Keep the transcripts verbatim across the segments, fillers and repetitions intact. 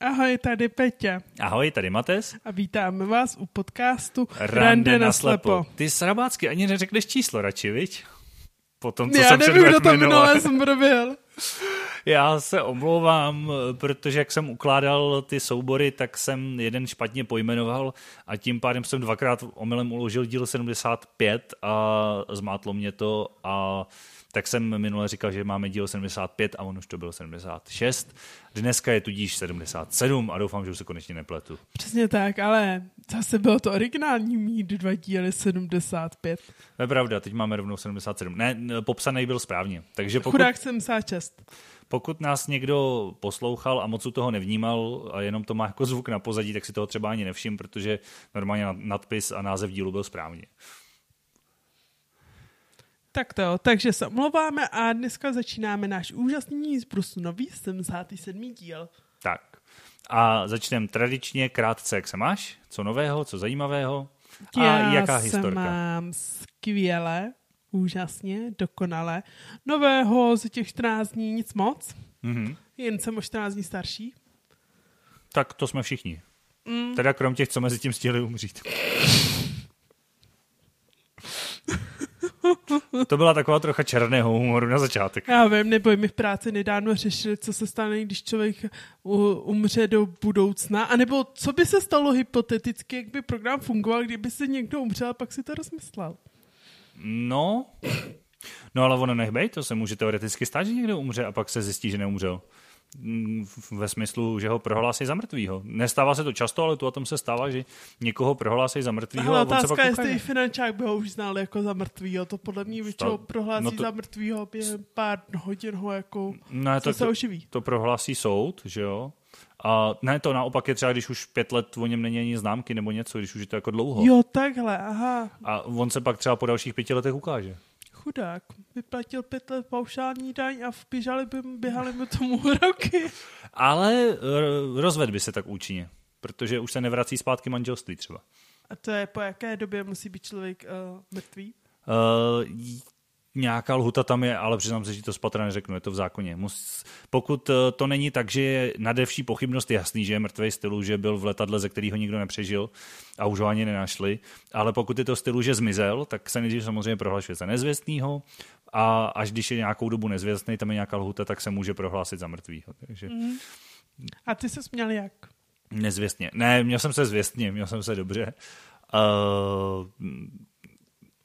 Ahoj, tady Peťa. Ahoj, tady Mates. A vítáme vás u podcastu Rande, Rande na slepo. slepo. Ty srabácky ani neřekneš číslo radši, viď? Potom, co Já jsem nevím, kdo to minulé jsem proběhl. Já se omlouvám, protože jak jsem ukládal ty soubory, tak jsem jeden špatně pojmenoval a tím pádem jsem dvakrát omylem uložil díl sedmdesát pět a zmátlo mě to a tak jsem minule říkal, že máme díl sedmdesát pět a on už to byl sedmdesát šest. Dneska je tudíž sedmdesát sedm a doufám, že už se konečně nepletu. Přesně tak, ale zase bylo to originální mít dva díly sedmdesát pět. To je pravda, teď máme rovnou sedmdesát sedm. Ne, popsaný byl správně. Takže pokud, chudák sedmdesát šest. Pokud nás někdo poslouchal a moc u toho nevnímal a jenom to má jako zvuk na pozadí, tak si toho třeba ani nevšim, protože normálně nadpis a název dílu byl správně. Tak to, takže se omlouváme a dneska začínáme náš úžasný zbrusu nový sedmdesátý sedmý díl. Tak a začneme tradičně krátce, jak se máš, co nového, co zajímavého a Já jaká se historka. Já mám skvěle, úžasně, dokonale, nového z těch čtrnáct dní nic moc, mm-hmm. jen jsem o čtrnáct dní starší. Tak to jsme všichni, mm. teda krom těch, co mezi tím stihli umřít. To byla taková trocha černého humoru na začátek. Já vím, neboj, mi v práci nedávno řešili, co se stane, když člověk umře do budoucna, anebo co by se stalo hypoteticky, jak by program fungoval, kdyby se někdo umřel a pak si to rozmyslel. No, no ale ono nech bej, to se může teoreticky stát, že někdo umře a pak se zjistí, že neumřel. Ve smyslu, že ho prohlásí za mrtvýho. Nestává se to často, ale tu a tom se stává, že někoho prohlásí za mrtvýho. Ale otázka je, jestli finančák by ho už znal jako za mrtvýho. To podle mě většinou prohlásí no to... za mrtvýho během pár hodin ho jako ne, to, se to, oživí. To prohlásí soud, že jo? A ne, to naopak je třeba, když už pět let o něm není ani známky nebo něco, když už je to jako dlouho. Jo, takhle, aha. A on se pak třeba po dalších pěti letech ukáže. Chudák, vyplatil pět let paušální daň a běžali by, běhali by tomu roky. Ale rozved by se tak účinně, protože už se nevrací zpátky manželství třeba. A to je po jaké době musí být člověk uh, mrtvý? Uh, nějaká lhuta tam je, ale přiznám se, že to spatra neřeknu, je to v zákoně. Mus, pokud to není tak, že je nadevší pochybnost, jasný, že je mrtvej stylu, že byl v letadle, ze kterého nikdo nepřežil a už ho ani nenašli, ale pokud je to stylu, že zmizel, tak se nejdřív samozřejmě prohlašuje za nezvěstnýho a až když je nějakou dobu nezvěstný, tam je nějaká lhuta, tak se může prohlásit za mrtvýho. Takže... Mm. A ty ses měl jak? Nezvěstně. Ne, měl jsem se zvěstně, měl jsem se dobře. Uh...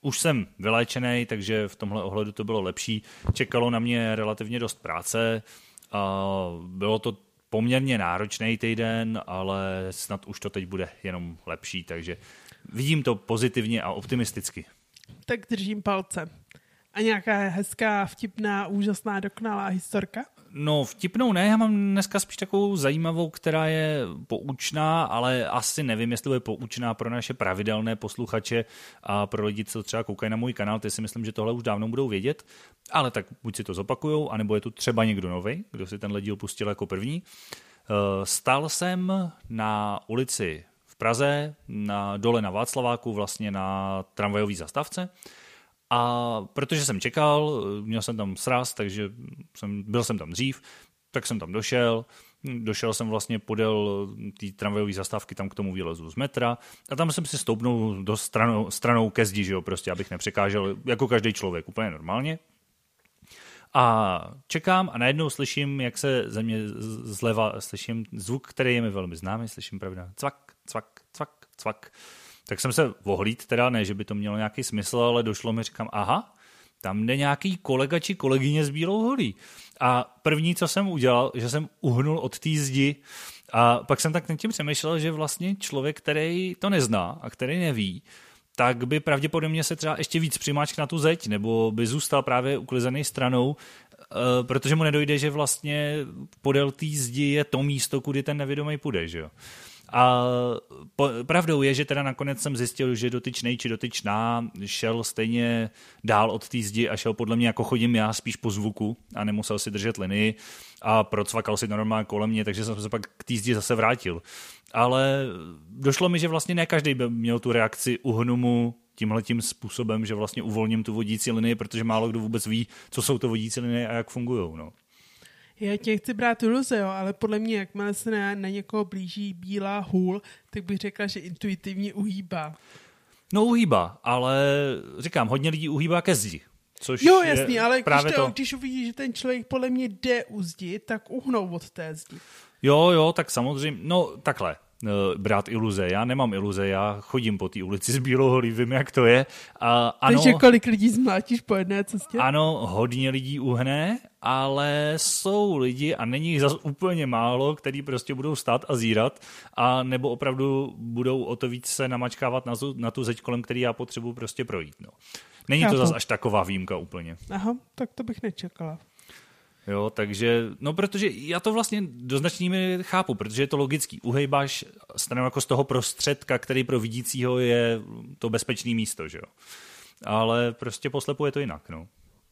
Už jsem vyléčený, takže v tomhle ohledu to bylo lepší. Čekalo na mě relativně dost práce. Bylo to poměrně náročný týden, ale snad už to teď bude jenom lepší, takže vidím to pozitivně a optimisticky. Tak držím palce. A nějaká hezká, vtipná, úžasná, dokonalá historka? No vtipnou ne, já mám dneska spíš takovou zajímavou, která je poučná, ale asi nevím, jestli bude poučná pro naše pravidelné posluchače a pro lidi, co třeba koukají na můj kanál, ty si myslím, že tohle už dávno budou vědět, ale tak buď si to zopakujou, anebo je tu třeba někdo novej, kdo si tenhle díl pustil jako první. Stál jsem na ulici v Praze, na dole na Václaváku, vlastně na tramvajové zastávce. A protože jsem čekal, měl jsem tam sraz, takže jsem, byl jsem tam dřív, tak jsem tam došel. Došel jsem vlastně podél té tramvajové zastávky tam k tomu výlezu z metra a tam jsem si stoupnul do stranou, stranou ke zdi, že jo, prostě, abych nepřekážel, jako každý člověk, úplně normálně. A čekám a najednou slyším, jak se ze mě zleva, slyším zvuk, který je mi velmi známý, slyším pravda cvak, cvak, cvak, cvak. Tak jsem se ohlíd, teda ne, že by to mělo nějaký smysl, ale došlo mi, říkám, aha, tam jde nějaký kolega či kolegyně s bílou holí. A první, co jsem udělal, že jsem uhnul od té zdi a pak jsem tak nad tím přemýšlel, že vlastně člověk, který to nezná a který neví, tak by pravděpodobně se třeba ještě víc přimáčk na tu zeď, nebo by zůstal právě uklizený stranou, protože mu nedojde, že vlastně podél té zdi je to místo, kudy ten nevědomý půjde, že jo. A pravdou je, že teda nakonec jsem zjistil, že dotyčnej či dotyčná šel stejně dál od té zdi a šel podle mě jako chodím já spíš po zvuku a nemusel si držet linii a procvakal si normálně kolem mě, takže jsem se pak k té zdi zase vrátil. Ale došlo mi, že vlastně ne každý by měl tu reakci uhnu mu tímhletím způsobem, že vlastně uvolním tu vodící linii, protože málo kdo vůbec ví, co jsou to vodící linie a jak fungujou, no. Já tě chci brát iluze, jo, ale podle mě, jakmile se na, na někoho blíží bílá hůl, tak bych řekla, že intuitivně uhýbá. No uhýbá, ale říkám, hodně lidí uhýbá ke zdi. Což jo, jasný, ale když, to, to... když uvidí, že ten člověk podle mě jde u zdi, tak uhnou od té zdi. Jo, jo, tak samozřejmě, no takhle, brát iluze, já nemám iluze, já chodím po té ulici s bílou holí, vím, jak to je. A, ano, takže kolik lidí zmlátíš po jedné cestě? Ano, hodně lidí uhne, ale jsou lidi, a není jich zas úplně málo, který prostě budou stát a zírat, a nebo opravdu budou o to víc se namačkávat na, na tu zeď kolem, který já potřebuji prostě projít, no. Není to zase až taková výjimka úplně. Aha, tak to bych nečekala. Jo, takže, no protože já to vlastně do značné míry chápu, protože je to logický. Uhejbáš stranou jako z toho prostředka, který pro vidícího je to bezpečné místo, že jo. Ale prostě poslepuje to jinak, no.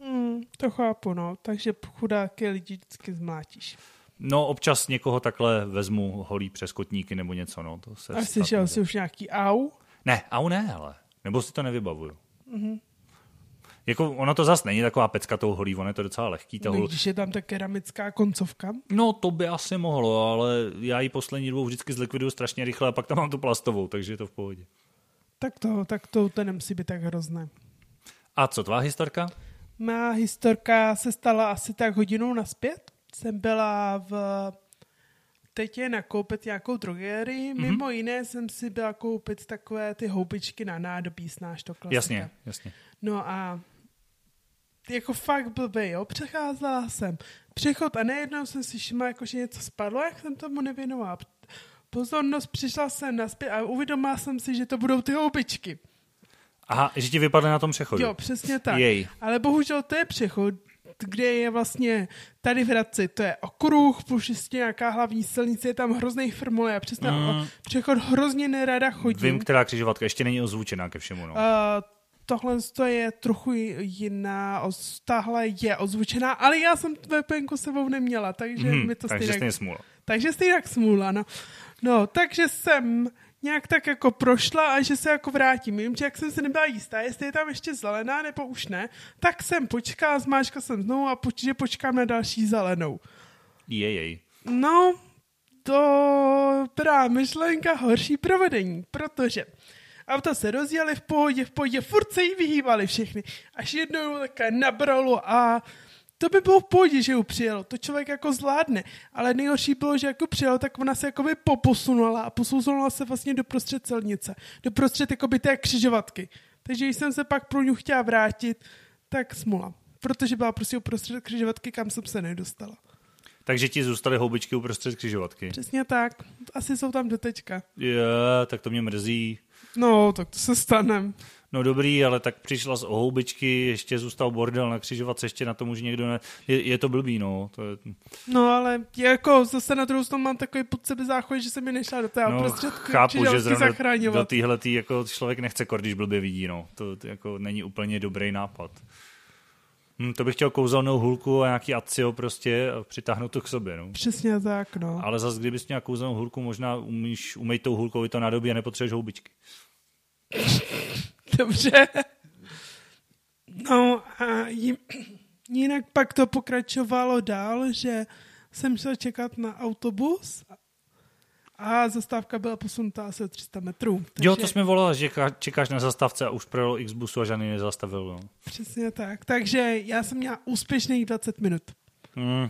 Mm, to chápu, no. Takže chudáky lidi vždycky zmlátíš. No občas někoho takhle vezmu holí přes kotníky nebo něco, no. To se a jsi žel si už nějaký au? Ne, au ne, hele. Nebo si to nevybavuju. Mhm. Jako ono to zase není taková pecka tou holí, ono je to docela lehký. Ta hol... Když je tam ta keramická koncovka? No to by asi mohlo, ale já ji poslední dvou vždycky zlikviduju strašně rychle a pak tam mám tu plastovou, takže je to v pohodě. Tak to, tak to, to nemusí být tak hrozné. A co tvá historka? Má historka se stala asi tak hodinou nazpět. Jsem byla v... Teď je nakoupit nějakou drogerii, mm-hmm. mimo jiné jsem si byla koupit takové ty houbičky na nádobí, znáš to klasika. Jasně, jasně. No a jako fakt blbej, jo, přecházela jsem přechod a nejednou jsem si všimla, jako, že něco spadlo, jak jsem tomu nevěnovala pozornost, přišla jsem nazpět a uvědomila jsem si, že to budou ty houbičky. Aha, že ti vypadly na tom přechodu. Jo, přesně tak. Jej. Ale bohužel to je přechod, kde je vlastně tady v Hradci, to je okruh, plus ještě nějaká hlavní silnice, je tam hrozný firmule, já přesně mm. přechod hrozně nerada chodím. Vím, která křižovatka, ještě není ozvučená ke všemu. No. Uh, tohle je trochu jiná, tahle je ozvučená, ale já jsem VPNku sebou neměla, takže hmm, mi to takže stejně... Takže smůla. Takže stejně tak smůla, no. No, takže jsem... nějak tak jako prošla a že se jako vrátím. Vím, že jak jsem se nebyla jistá, jestli je tam ještě zelená nebo už ne, tak jsem počkala, zmáčka jsem znovu a poč- že počkám na další zelenou. Jejej. No, dobrá myšlenka, horší provedení, protože auta se rozjeli v pohodě, v pohodě, furt se jí vyhýbali všechny, až jednou také nabralo a... To by bylo v pohodě, že ju přijelo, to člověk jako zvládne, ale nejhorší bylo, že jako přijelo, tak ona se jakoby poposunula a posunula se vlastně doprostřed silnice, doprostřed jakoby té křižovatky. Takže když jsem se pak pro ní chtěla vrátit, tak smula, protože byla prostě uprostřed křižovatky, kam jsem se nedostala. Takže ti zůstaly houbičky uprostřed křižovatky. Přesně tak, asi jsou tam do teďka. Yeah, tak to mě mrzí. No, tak to se stane. No dobrý, ale tak přišla z houbičky, ještě zůstal bordel na křižovatce, ještě na tom už někdo ne... Je, je to blbý, no. To je... No ale jako zase na druhou stranu mám takový pod sebe záchoj, že se mi nešla do té no, prostřed křižovatky zachraňovat. Do týhletý jako člověk nechce kor, když blbě vidí, no. To, to jako není úplně dobrý nápad. Hm, to bych chtěl kouzelnou hůlku a nějaký acio prostě a přitáhnout to k sobě, no. Přesně tak, no. Ale zase kdybys měl kouzelnou hůlku, možná umíš umej tou hůlkou i to nádobí a nepotřebuješ houbičky. Dobře. No a jinak pak to pokračovalo dál, že jsem šla čekat na autobus a zastávka byla posunutá asi tři sta metrů. Takže... Jo, to jsme volala, že čekáš na zastávce a už projelo x busu a žádný nezastavil. No. Přesně tak. Takže já jsem měla úspěšných dvacet minut. Hmm.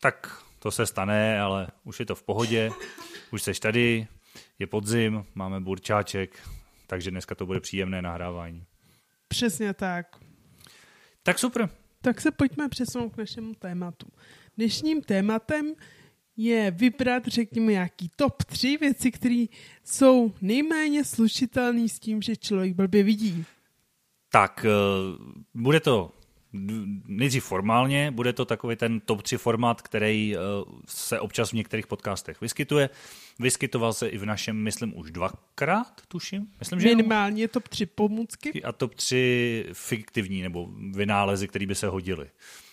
Tak to se stane, ale už je to v pohodě. Už seš tady, je podzim, máme burčáček. Takže dneska to bude příjemné nahrávání. Přesně tak. Tak super. Tak se pojďme přesunout k našemu tématu. Dnešním tématem je vybrat, řekněme, nějaký top tři věci, které jsou nejméně slučitelné s tím, že člověk blbě vidí. Tak, bude to nejdřív formálně, bude to takový ten top tři formát, který se občas v některých podcastech vyskytuje. Vyskytoval se i v našem, myslím, už dvakrát, tuším. Myslím, že minimálně top tři pomůcky. A top tři fiktivní nebo vynálezy, které by se hodily.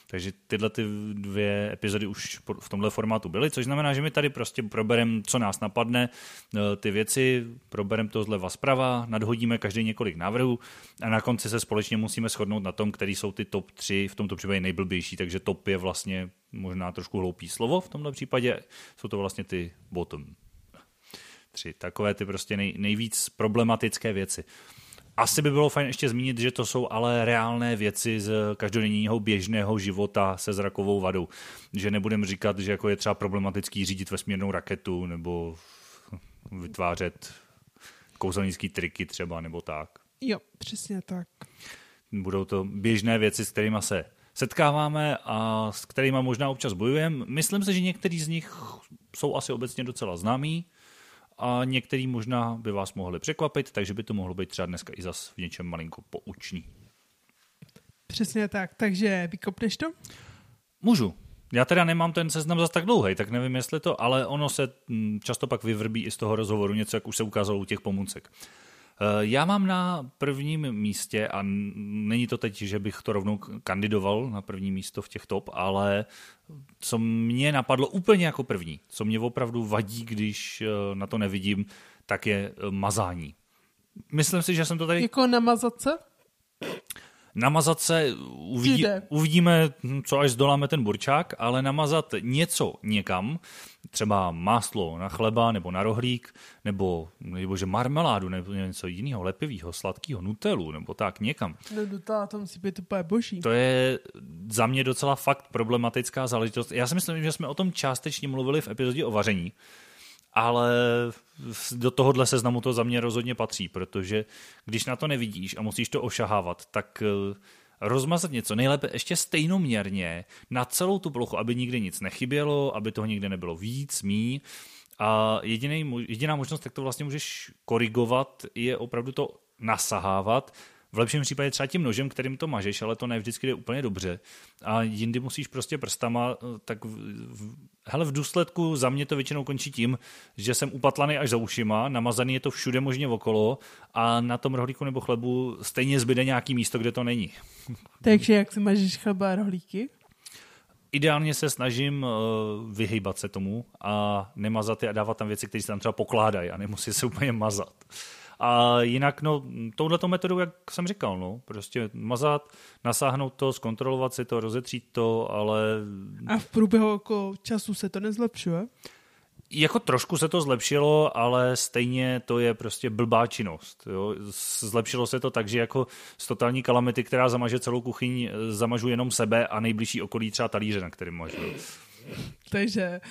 Takže tyhle ty dvě epizody už v tomhle formátu byly, což znamená, že my tady prostě probereme, co nás napadne, ty věci, probereme to zleva zprava, nadhodíme každý několik návrhů a na konci se společně musíme shodnout na tom, který jsou ty top tři, v tomto případě nejblbější, takže top je vlastně možná trošku hloupý slovo v tomto případě, jsou to vlastně ty bottom tři, takové ty prostě nej, nejvíc problematické věci. Asi by bylo fajn ještě zmínit, že to jsou ale reálné věci z každodenního běžného života se zrakovou vadou. Že nebudem říkat, že jako je třeba problematický řídit vesmírnou raketu nebo vytvářet kouzelnické triky třeba nebo tak. Jo, přesně tak. Budou to běžné věci, s kterými se setkáváme a s kterými možná občas bojujeme. Myslím si, že některý z nich jsou asi obecně docela známí. A některý možná by vás mohli překvapit, takže by to mohlo být třeba dneska i zas v něčem malinko pouční. Přesně tak, takže vykopneš to? Můžu. Já teda nemám ten seznam zas tak dlouhý, tak nevím, jestli to, ale ono se často pak vyvrbí i z toho rozhovoru něco, jak už se ukázalo u těch pomůcek. Já mám na prvním místě, a není to teď, že bych to rovnou kandidoval na první místo v těch top, ale co mě napadlo úplně jako první, co mě opravdu vadí, když na to nevidím, tak je mazání. Myslím si, že jsem to tady... Jako namazat se? Namazat se, uvidí, uvidíme, co až zdoláme ten burčák, ale namazat něco někam, třeba máslo na chleba nebo na rohlík, nebo, nebo že marmeládu nebo něco jiného, lepivého, sladkého, nutelu nebo tak někam. No nutela, tam si být úplně boží. To je za mě docela fakt problematická záležitost. Já si myslím, že jsme o tom částečně mluvili v epizodě o vaření, ale do tohohle seznamu to za mě rozhodně patří, protože když na to nevidíš a musíš to ošahávat, tak rozmazat něco, nejlépe ještě stejnoměrně na celou tu plochu, aby nikdy nic nechybělo, aby toho nikde nebylo víc, míň. A jediný, jediná možnost, jak to vlastně můžeš korigovat, je opravdu to nasahávat. V lepším případě třeba tím nožem, kterým to mažeš, ale to ne vždycky jde úplně dobře. A jindy musíš prostě prstama, tak v, v, hele, v důsledku za mě to většinou končí tím, že jsem upatlaný až za ušima, namazaný je to všude možně okolo a na tom rohlíku nebo chlebu stejně zbyde nějaký místo, kde to není. Takže jak si mažeš chleba a rohlíky? Ideálně se snažím vyhýbat se tomu a nemazat je a dávat tam věci, které se tam třeba pokládají a nemusí se úplně mazat. A jinak, no, touhletou metodou, jak jsem říkal, no, prostě mazat, nasáhnout to, zkontrolovat si to, rozetřít to, ale... A v průběhu jako času se to nezlepšuje? Jako trošku se to zlepšilo, ale stejně to je prostě blbá činnost. Jo. Zlepšilo se to tak, že jako z totální kalamity, která zamaže celou kuchyň, zamažu jenom sebe a nejbližší okolí třeba talíře, na kterém mažu. Takže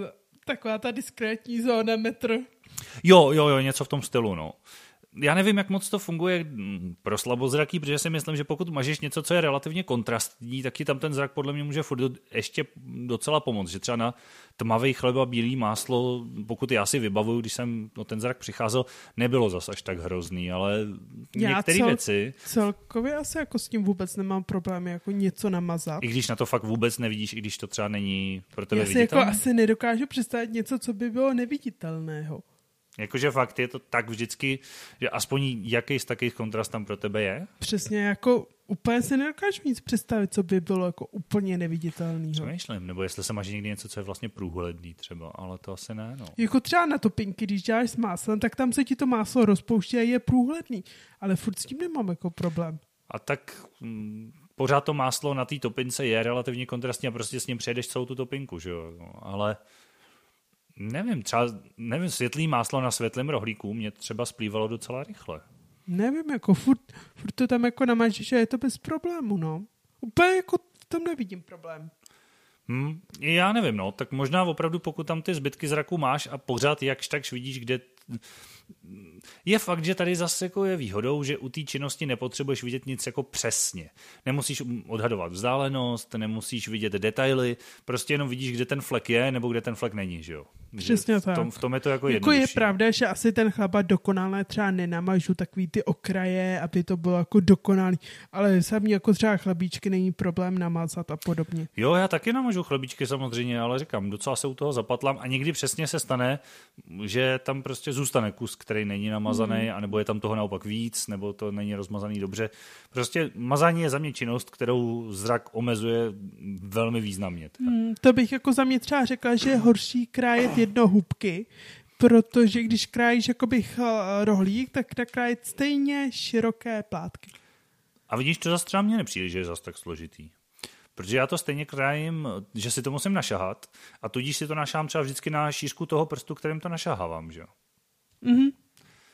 uh, taková ta diskrétní zóna metr... Jo, jo, jo, něco v tom stylu, no. Já nevím, jak moc to funguje pro slabozraký, protože si myslím, že pokud mažeš něco, co je relativně kontrastní, tak ti tam ten zrak podle mě může furt ještě docela pomoct, že třeba na tmavý chleba, bílý máslo, pokud já si vybavuju, když jsem no, ten zrak přicházel, nebylo zas až tak hrozný, ale některé cel, věci... celkově asi jako s tím vůbec nemám problémy, jako něco namazat. I když na to fakt vůbec nevidíš, i když to třeba není pro tebe já viditelné? Já si jako asi nedokážu představit něco, co by bylo neviditelného. Jakože fakt je to tak vždycky, že aspoň jaký z takových kontrast tam pro tebe je? Přesně, jako úplně se nedokážu nic představit, co by bylo jako úplně neviditelného. Přemýšlím, nebo jestli se máš někdy něco, co je vlastně průhledný třeba, ale to asi ne, no. Jako třeba na topinky, když děláš s máslem, tak tam se ti to máslo rozpouští a je průhledný, ale furt s tím nemám jako problém. A tak... Hm... Pořád to máslo na té topince je relativně kontrastní a prostě s ním přejedeš celou tu topinku, že jo? No, ale nevím, třeba nevím, světlý máslo na světlém rohlíku mě třeba splývalo docela rychle. Nevím, jako furt, furt to tam jako namážeš a je to bez problému, no. Úplně jako v tom nevidím problém. Hmm, já nevím, no, tak možná opravdu pokud tam ty zbytky zraku máš a pořád jakž takž vidíš, kde... Je fakt, že tady zase jako je výhodou, že u té činnosti nepotřebuješ vidět nic jako přesně. Nemusíš odhadovat vzdálenost, nemusíš vidět detaily, prostě jenom vidíš, kde ten flek je nebo kde ten flek není, že jo? Přesně v tom, v tom je to jako jednodušší. Jako je pravda, že asi ten chleba dokonale třeba nenamažu takový ty okraje, aby to bylo jako dokonalý, ale sami jako třeba chlebíčky není problém namazat a podobně. Jo, já taky namažu chlebíčky samozřejmě, ale říkám, docela se u toho zapatlám a někdy přesně se stane, že tam prostě zůstane kus, který není namazaný, mm. anebo je tam toho naopak víc, nebo to není rozmazaný dobře. Prostě mazání je za mě činnost, kterou zrak omezuje velmi významně. Mm, to bych jako za mě třeba řekla, že je horší krájet jednohubky, protože když krájíš jakoby rohlík, tak nakrájet stejně široké plátky. A vidíš, to zase třeba mně nepřijde, že je zase tak složitý. Protože já to stejně krájím, že si to musím našahat a tudíž si to našahám třeba vždycky na šířku toho prstu, kterým to našahávám, že jo? Mhm,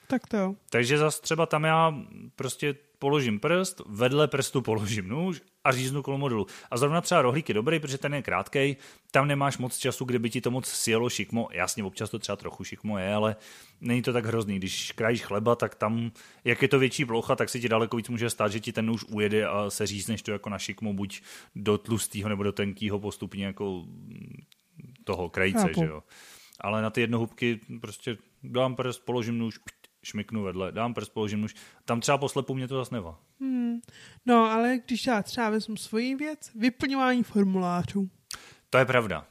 tak to jo. Takže zase třeba tam já prostě položím prst, vedle prstu položím nůž a říznu kolem modulu. A zrovna třeba rohlík je dobrý, protože ten je krátkej, tam nemáš moc času, kdyby ti to moc sjelo šikmo. Jasně, občas to třeba trochu šikmo je, ale není to tak hrozný. Když krájíš chleba, tak tam, jak je to větší plocha, tak se ti daleko víc může stát, že ti ten nůž ujede a se řízneš to jako na šikmo, buď do tlustýho nebo do tenkýho postupně jako toho krajíce, že jo. Ale na ty jednohubky prostě dám prst, položím nůž, šmiknu vedle, dám prst, položím nůž. Tam třeba poslepu mě to zase nevá. Hmm. No, ale když já třeba vezmu svoji věc, vyplňování formulářů. To je pravda.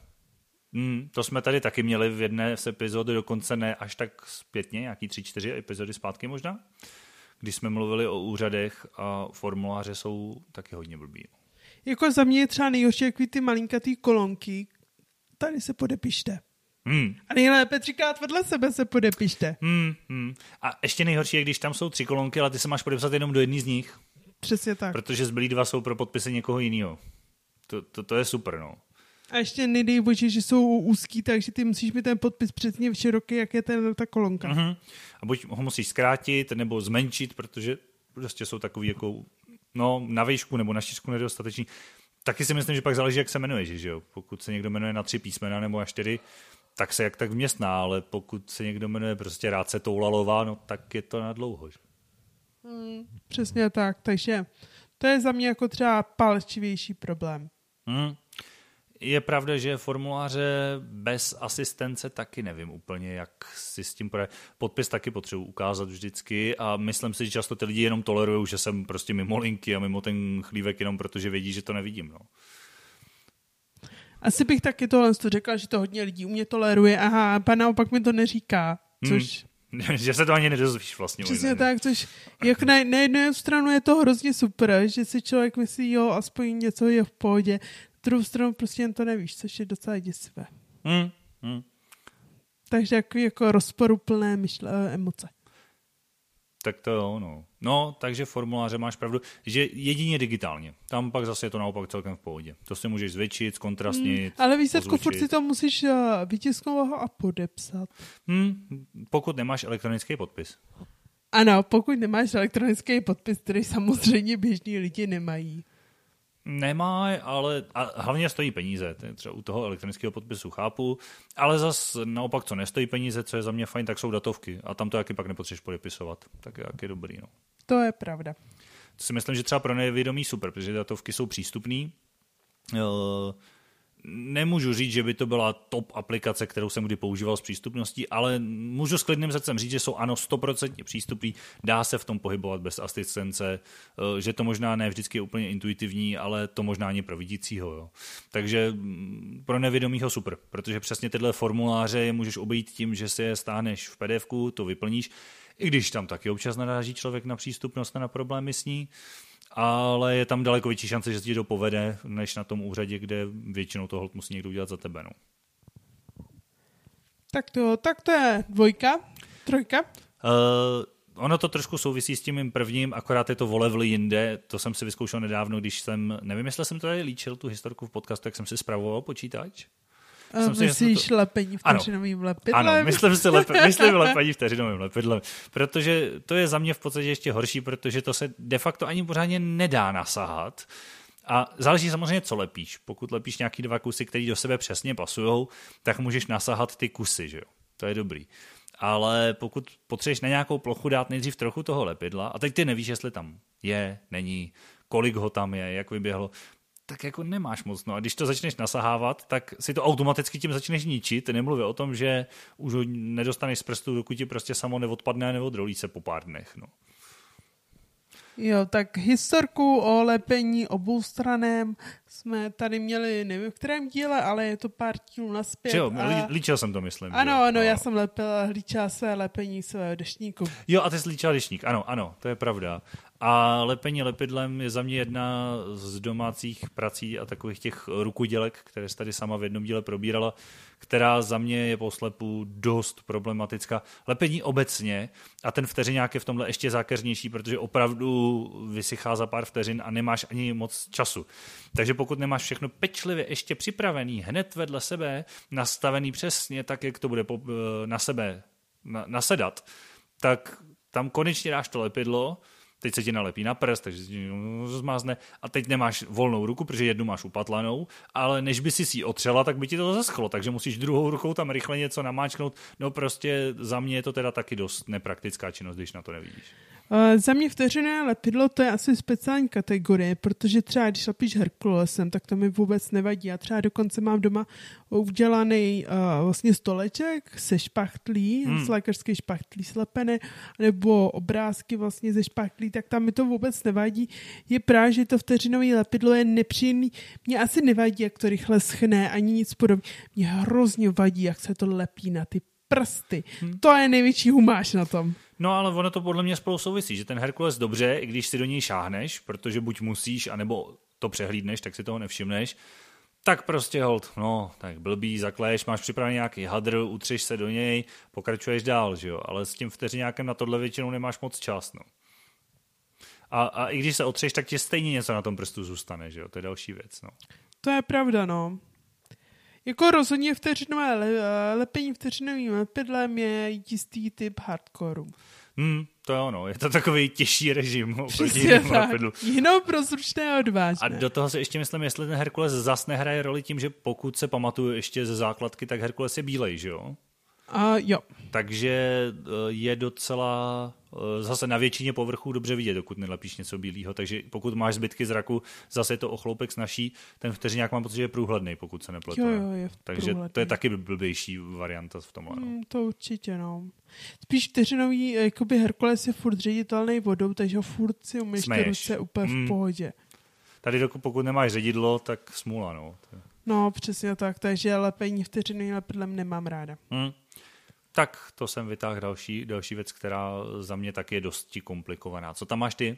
Hmm, to jsme tady taky měli v jedné z epizody, dokonce ne až tak zpětně, nějaký tři, čtyři epizody zpátky možná, když jsme mluvili o úřadech a formuláře jsou taky hodně blbý. Jako za mě je třeba nejhorší, jak ty malinkatý kolonky. Tady se podepište. Hmm. A nejlépe třikrát vedle sebe se podepište. Hmm, hmm. A ještě nejhorší je, když tam jsou tři kolonky, ale ty se máš podepsat jenom do jedné z nich. Přesně tak. Protože zbylí dva jsou pro podpisy někoho jiného. To, to, to je super, no. A ještě nedej bože, že jsou úzký, takže ty musíš mít ten podpis přesně široký, jak je ten, ta kolonka. Uh-huh. A buď ho musíš zkrátit nebo zmenšit, protože prostě jsou takový jako no, na výšku nebo na šířku nedostatečný. Taky si myslím, že pak záleží, jak se jmenuješ, že jo? Pokud se někdo jmenuje na tři písmena nebo na čtyři, tak se jak tak vměstná, ale pokud se někdo jmenuje prostě Rádce Toulalová, no tak je to na dlouho. Mm, přesně tak, takže to je za mě jako třeba palčivější problém. Mm. Je pravda, že formuláře bez asistence taky nevím úplně, jak si s tím poradit. Podpis taky potřebuji ukázat vždycky a myslím si, že často ty lidi jenom tolerují, že jsem prostě mimo linky a mimo ten chlívek jenom protože vědí, že to nevidím, no. Asi bych taky tohle řekla, že to hodně lidí u mě toleruje. Aha, a naopak mi to neříká, což... Hmm, že se to ani nedozvíš vlastně. Přesně tak, což jak na, na jednu stranu je to hrozně super, že si člověk myslí, jo, aspoň něco je v pohodě. Na druhou stranu prostě jen to nevíš, což je docela děsivé. Hmm, hmm. Takže jako, jako rozporuplné myšle, emoce. Tak to jo, no. No, takže formuláře máš pravdu, že jedině digitálně. Tam pak zase je to naopak celkem v pohodě. To si můžeš zvětšit, kontrastnit. Hmm, ale výsledku furt si to musíš vytisknout a podepsat. Hmm, pokud nemáš elektronický podpis. Ano, pokud nemáš elektronický podpis, který samozřejmě běžní lidi nemají. Nemají, ale a hlavně stojí peníze. Třeba u toho elektronického podpisu chápu, ale zas naopak, co nestojí peníze, co je za mě fajn, tak jsou datovky a tam to taky pak nepotřebuješ podepisovat. Tak jak je dobrý, no. To je pravda. To si myslím, že třeba pro nevědomí super, protože datovky jsou přístupný. Nemůžu říct, že by to byla top aplikace, kterou jsem kdy používal s přístupností, ale můžu s klidným srdcem říct, že jsou ano sto procent přístupný, dá se v tom pohybovat bez asistence, že to možná ne vždycky je úplně intuitivní, ale to možná ani pro vidícího. Jo. Takže pro nevědomýho super, protože přesně tyhle formuláře je můžeš obejít tím, že si je stáhneš v pé dé efku, to vyplníš, i když tam taky občas naráží člověk na přístupnost a na problémy s ní, ale je tam daleko větší šance, že se ti to povede, než na tom úřadě, kde většinou toho musí někdo udělat za tebe. No. Tak to, tak to je dvojka, trojka. Uh, ono to trošku souvisí s tím mým prvním, akorát je to o level jinde, to jsem si vyzkoušel nedávno, když jsem, nevím, jestli jsem tady líčil tu historku v podcastu, jak jsem si zpravoval počítač. Myslíš to... lepení vteřinovým lepidlem? Ano, myslím si lepe... myslím lepení vteřinovým lepidlem, protože to je za mě v podstatě ještě horší, protože to se de facto ani pořádně nedá nasahat. A záleží samozřejmě, co lepíš. Pokud lepíš nějaký dva kusy, které do sebe přesně pasujou, tak můžeš nasahat ty kusy, že jo? To je dobrý. Ale pokud potřebuješ na nějakou plochu dát nejdřív trochu toho lepidla, a teď ty nevíš, jestli tam je, není, kolik ho tam je, jak vyběhlo, tak jako nemáš moc. No a když to začneš nasahávat, tak si to automaticky tím začneš ničit. Nemluvě o tom, že už ho nedostaneš z prstu, dokud ti prostě samo neodpadne a neodrolí se po pár dnech. No. Jo, tak historku o lepení oboustraném jsme tady měli, nevím v kterém díle, ale je to pár dílů naspět. Jo, a... líčil jsem to, myslím. Ano, jo. ano, a... já jsem lepila, líčila své lepení svého deštníku. Jo, a ty jsi líčila deštník, ano, ano, to je pravda. A lepení lepidlem je za mě jedna z domácích prací a takových těch rukodělek, které jsi tady sama v jednom díle probírala, která za mě je po slepu dost problematická. Lepení obecně a ten vteřiňák je v tomhle ještě zákeřnější, protože opravdu vysychá za pár vteřin a nemáš ani moc času. Takže pokud nemáš všechno pečlivě ještě připravený, hned vedle sebe, nastavený přesně tak, jak to bude na sebe nasedat, tak tam konečně dáš to lepidlo, teď se ti nalepí na prst, takže se ti zmázne a teď nemáš volnou ruku, protože jednu máš upatlanou, ale než by si si ji otřela, tak by ti to zaschlo, takže musíš druhou rukou tam rychle něco namáčknout. No prostě za mě je to teda taky dost nepraktická činnost, když na to nevidíš. Uh, za mě vteřinné lepidlo, to je asi speciální kategorie, protože třeba když lepíš Herkulesem, tak to mi vůbec nevadí. Já třeba dokonce mám doma udělaný uh, vlastně stoleček se špachtlí, hmm. z lékařské špachtlí slepené, nebo obrázky vlastně ze špachtlí, tak tam mi to vůbec nevadí. Je právě, že to vteřinové lepidlo je nepříjemný. Mně asi nevadí, jak to rychle schne, ani nic podobně. Mně hrozně vadí, jak se to lepí na ty prsty. Hmm. To je největší humáč na tom. No ale ono to podle mě spolu souvisí, že ten Herkules dobře, i když si do něj šáhneš, protože buď musíš, anebo to přehlídneš, tak si toho nevšimneš, tak prostě hold, no, tak blbý, zakleješ, máš připravený nějaký hadr, utřeš se do něj, pokračuješ dál, že jo, ale s tím vteřiňákem na tohle většinou nemáš moc čas, no. A, a i když se otřeš, tak ti stejně něco na tom prstu zůstane, že jo, to je další věc, no. To je pravda, no. Jako rozhodně vteřinové le, lepení vteřinovým lepidlem je jistý typ hardcoreu. Hmm, to je ono, je to takový těžší režim oproti jinému lepidlu. Jinou pro zručné a odvážné. A do toho se ještě myslím, jestli ten Herkules zas nehraje roli tím, že pokud se pamatuju ještě ze základky, tak Herkules je bílej, že jo? Uh, jo. Takže je docela zase na většině povrchů dobře vidět, dokud nelepíš něco bílého. Takže pokud máš zbytky zraku, zase je to ochloupek snažší. Ten vteřiňák mám pocit, že je průhledný, pokud se nepletu. Jo, jo, je takže průhledný. To je taky blbější varianta v tomhle. No. Mm, to určitě, no. Spíš vteřinový, jakoby Herkules je furt ředitelný vodou, takže ho furt si umyješ ty ruce úplně mm. v pohodě. Tady dokud pokud nemáš ředidlo, tak smůla, no. No, přesně tak, takže lepení vteřinovým lepidlem nemám ráda. Mm. Tak to jsem vytáhl další, další věc, která za mě taky je dosti komplikovaná. Co tam máš ty?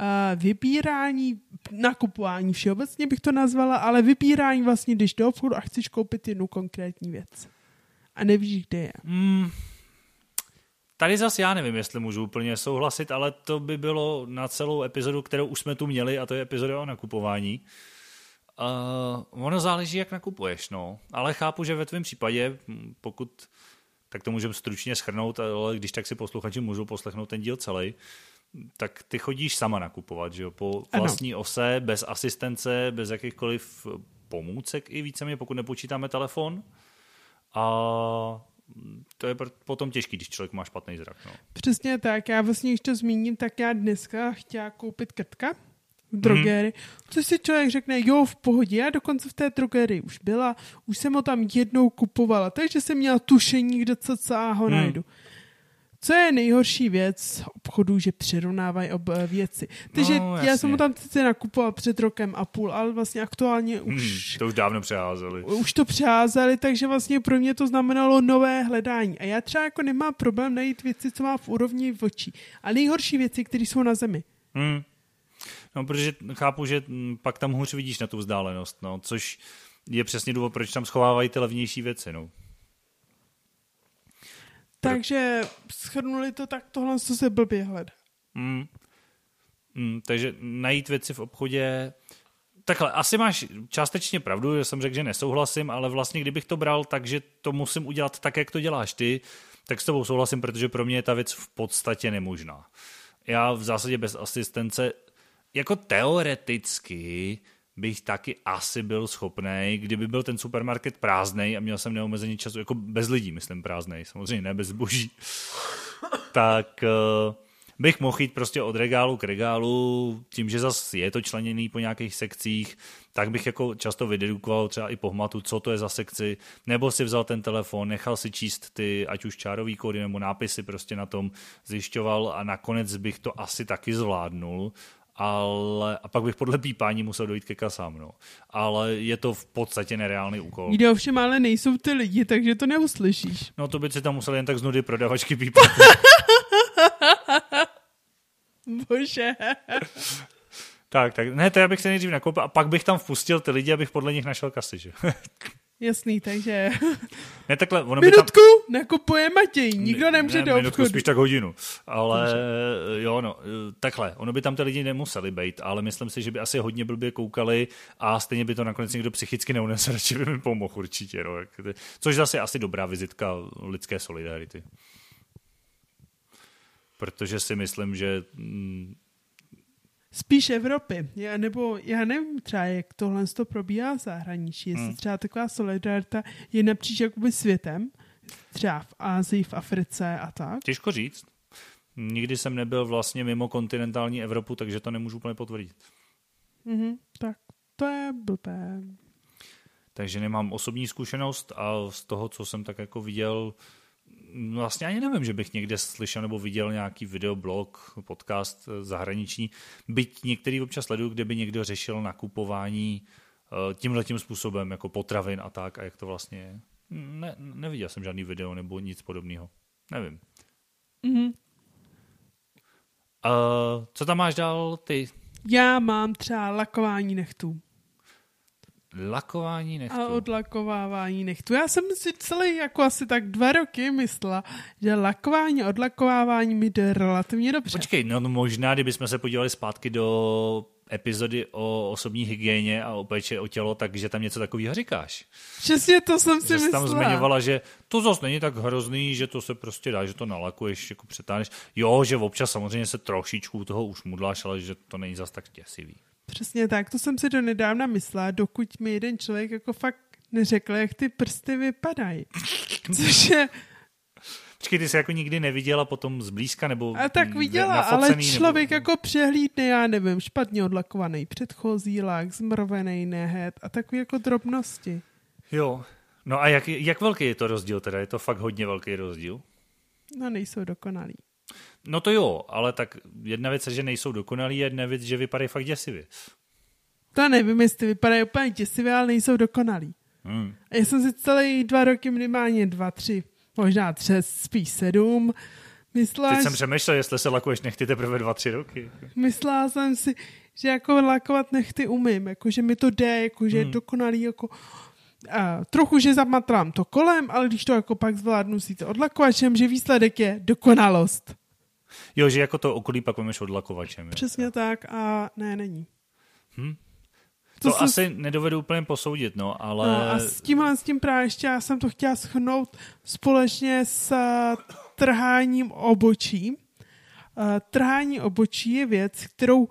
Uh, vybírání, nakupování všeobecně bych to nazvala, ale vybírání vlastně, když do obchodu a chceš koupit jednu konkrétní věc. A nevíš, kde je. Mm. Tady zase já nevím, jestli můžu úplně souhlasit, ale to by bylo na celou epizodu, kterou už jsme tu měli, a to je epizoda o nakupování. Uh, ono záleží, jak nakupuješ, no. Ale chápu, že ve tvém případě, pokud... tak to můžeme stručně shrnout, ale když tak si posluchači můžou poslechnout ten díl celý, tak ty chodíš sama nakupovat, že jo? Po vlastní ano. ose, bez asistence, bez jakýchkoliv pomůcek i víceméně, pokud nepočítáme telefon. A to je potom těžký, když člověk má špatný zrak. No. Přesně tak, já vlastně ještě zmíním, tak já dneska chtěla koupit krtka v drogérii, hmm. což si člověk řekne, jo, v pohodě, já dokonce v té drogérii už byla, už jsem ho tam jednou kupovala, takže jsem měla tušení, kde co celá ho hmm. najdu. Co je nejhorší věc obchodů, že přirovnávají ob věci. Takže no, já jsem ho tam sice nakupovala před rokem a půl, ale vlastně aktuálně už... Hmm, to už dávno přeházeli. Už to přeházeli, takže vlastně pro mě to znamenalo nové hledání. A já třeba jako nemám problém najít věci, co má v úrovni v očí. A nejhorší věci, které jsou na zemi. Hmm. No, protože chápu, že pak tam hůř vidíš na tu vzdálenost, no, což je přesně důvod, proč tam schovávají ty levnější věci, no. Takže shrnuli to tak tohle, co se blbě hledá. Mm. Mm, takže najít věci v obchodě... Takhle, asi máš částečně pravdu, že jsem řekl, že nesouhlasím, ale vlastně kdybych to bral, takže to musím udělat tak, jak to děláš ty, tak s tobou souhlasím, protože pro mě je ta věc v podstatě nemožná. Já v zásadě bez asistence... Jako teoreticky bych taky asi byl schopnej, kdyby byl ten supermarket prázdnej a měl jsem neomezený čas, jako bez lidí, myslím prázdnej, samozřejmě ne bez zboží, tak uh, bych mohl jít prostě od regálu k regálu, tím, že zase je to členěný po nějakých sekcích, tak bych jako často vydedukoval třeba i po hmatu, co to je za sekci, nebo si vzal ten telefon, nechal si číst ty, ať už čárový kódy nebo nápisy prostě na tom zjišťoval a nakonec bych to asi taky zvládnul. ale a pak bych podle pípání musel dojít ke kasám, no. Ale je to v podstatě nereálný úkol. Jde ovšem, ale nejsou ty lidi, takže to neuslyšíš. No to by si tam musel jen tak z nudy prodavačky pípat. Bože. Tak, tak, ne, to já bych se nejdřív nakoupil a pak bych tam vpustil ty lidi, abych podle nich našel kasy, že? Jasný, takže... Ne, takhle, ono minutku, by tam... nakupuje Matěj, nikdo nemůže ne, do obchodu. Minutku, spíš tak hodinu, ale Může. jo, no, takhle, ono by tam ty lidi nemuseli bejt, ale myslím si, že by asi hodně blbě koukali a stejně by to nakonec někdo psychicky neunesl, radši by mi pomohl určitě, no. Což zase asi dobrá vizitka lidské solidarity. Protože si myslím, že... Mm, spíš Evropy, já, nebo já nevím třeba, jak tohle to probíhá v zahraničí, jestli hmm. třeba taková solidarita je napříč jakoby světem, třeba v Asii, v Africe a tak. Těžko říct. Nikdy jsem nebyl vlastně mimo kontinentální Evropu, takže to nemůžu úplně potvrdit. Mm-hmm, tak to je blbé. Takže nemám osobní zkušenost a z toho, co jsem tak jako viděl, vlastně ani nevím, že bych někde slyšel nebo viděl nějaký videoblog, podcast zahraniční, byť některý občas sleduju, kde by někdo řešil nakupování tímhletím způsobem, jako potravin a tak, a jak to vlastně je. Ne, neviděl jsem žádný video nebo nic podobného. Nevím. Mm-hmm. Uh, co tam máš dál ty? Já mám třeba lakování nechtů. Lakování nechtu. A odlakovávání nechtu. Já jsem si celý jako asi tak dva roky myslela, že lakování a odlakovávání mi jde relativně dobře. Počkej, no možná, kdybychom se podívali zpátky do epizody o osobní hygieně a o péči o tělo, takže tam něco takového říkáš. Přesně to jsem si že myslela. Tam zmiňovala, že to zase není tak hrozný, že to se prostě dá, že to nalakuješ, jako přetáneš. Jo, že občas samozřejmě se trošičku toho už mudláš, ale že to není zas tak těsivý. Přesně tak, to jsem si do nedávna myslela, dokud mi jeden člověk jako fakt neřekl, jak ty prsty vypadají. Což je... Počkej, ty jsi jako nikdy neviděla potom zblízka nebo a tak viděla, nafocený, ale člověk nebo... jako přehlídne, já nevím, špatně odlakovaný předchozí lak, zmrvený nehet a takový jako drobnosti. Jo, no a jak, jak velký je to rozdíl teda? Je to fakt hodně velký rozdíl? No nejsou dokonalý. No to jo, ale tak jedna věc je, že nejsou dokonalí, jedna věc, že vypadají fakt děsivě. To nevím, jestli vypadají úplně děsivě, ale nejsou dokonalí. Hmm. Já jsem si celý dva roky minimálně dva, tři, možná tři, spíš sedm. Myslela, Teď jsem přemýšlel, jestli se lakuješ nechty teprve dva, tři roky. Myslela jsem si, že jako lakovat nechty umím, jako že mi to jde, jako že hmm. je dokonalý, jako... A trochu, že zamatlám to kolem, ale když to jako pak zvládnu si to odlakovačem, že výsledek je dokonalost. Jo, že jako to okolí pak vemeš odlakovačem. Přesně jo. Tak a ne, není. Hm? To, to asi s... nedovedu úplně posoudit, no, ale... No, a s tímhle, s tím právě ještě já jsem to chtěla schnout společně s trháním obočí. Trhání obočí je věc, kterou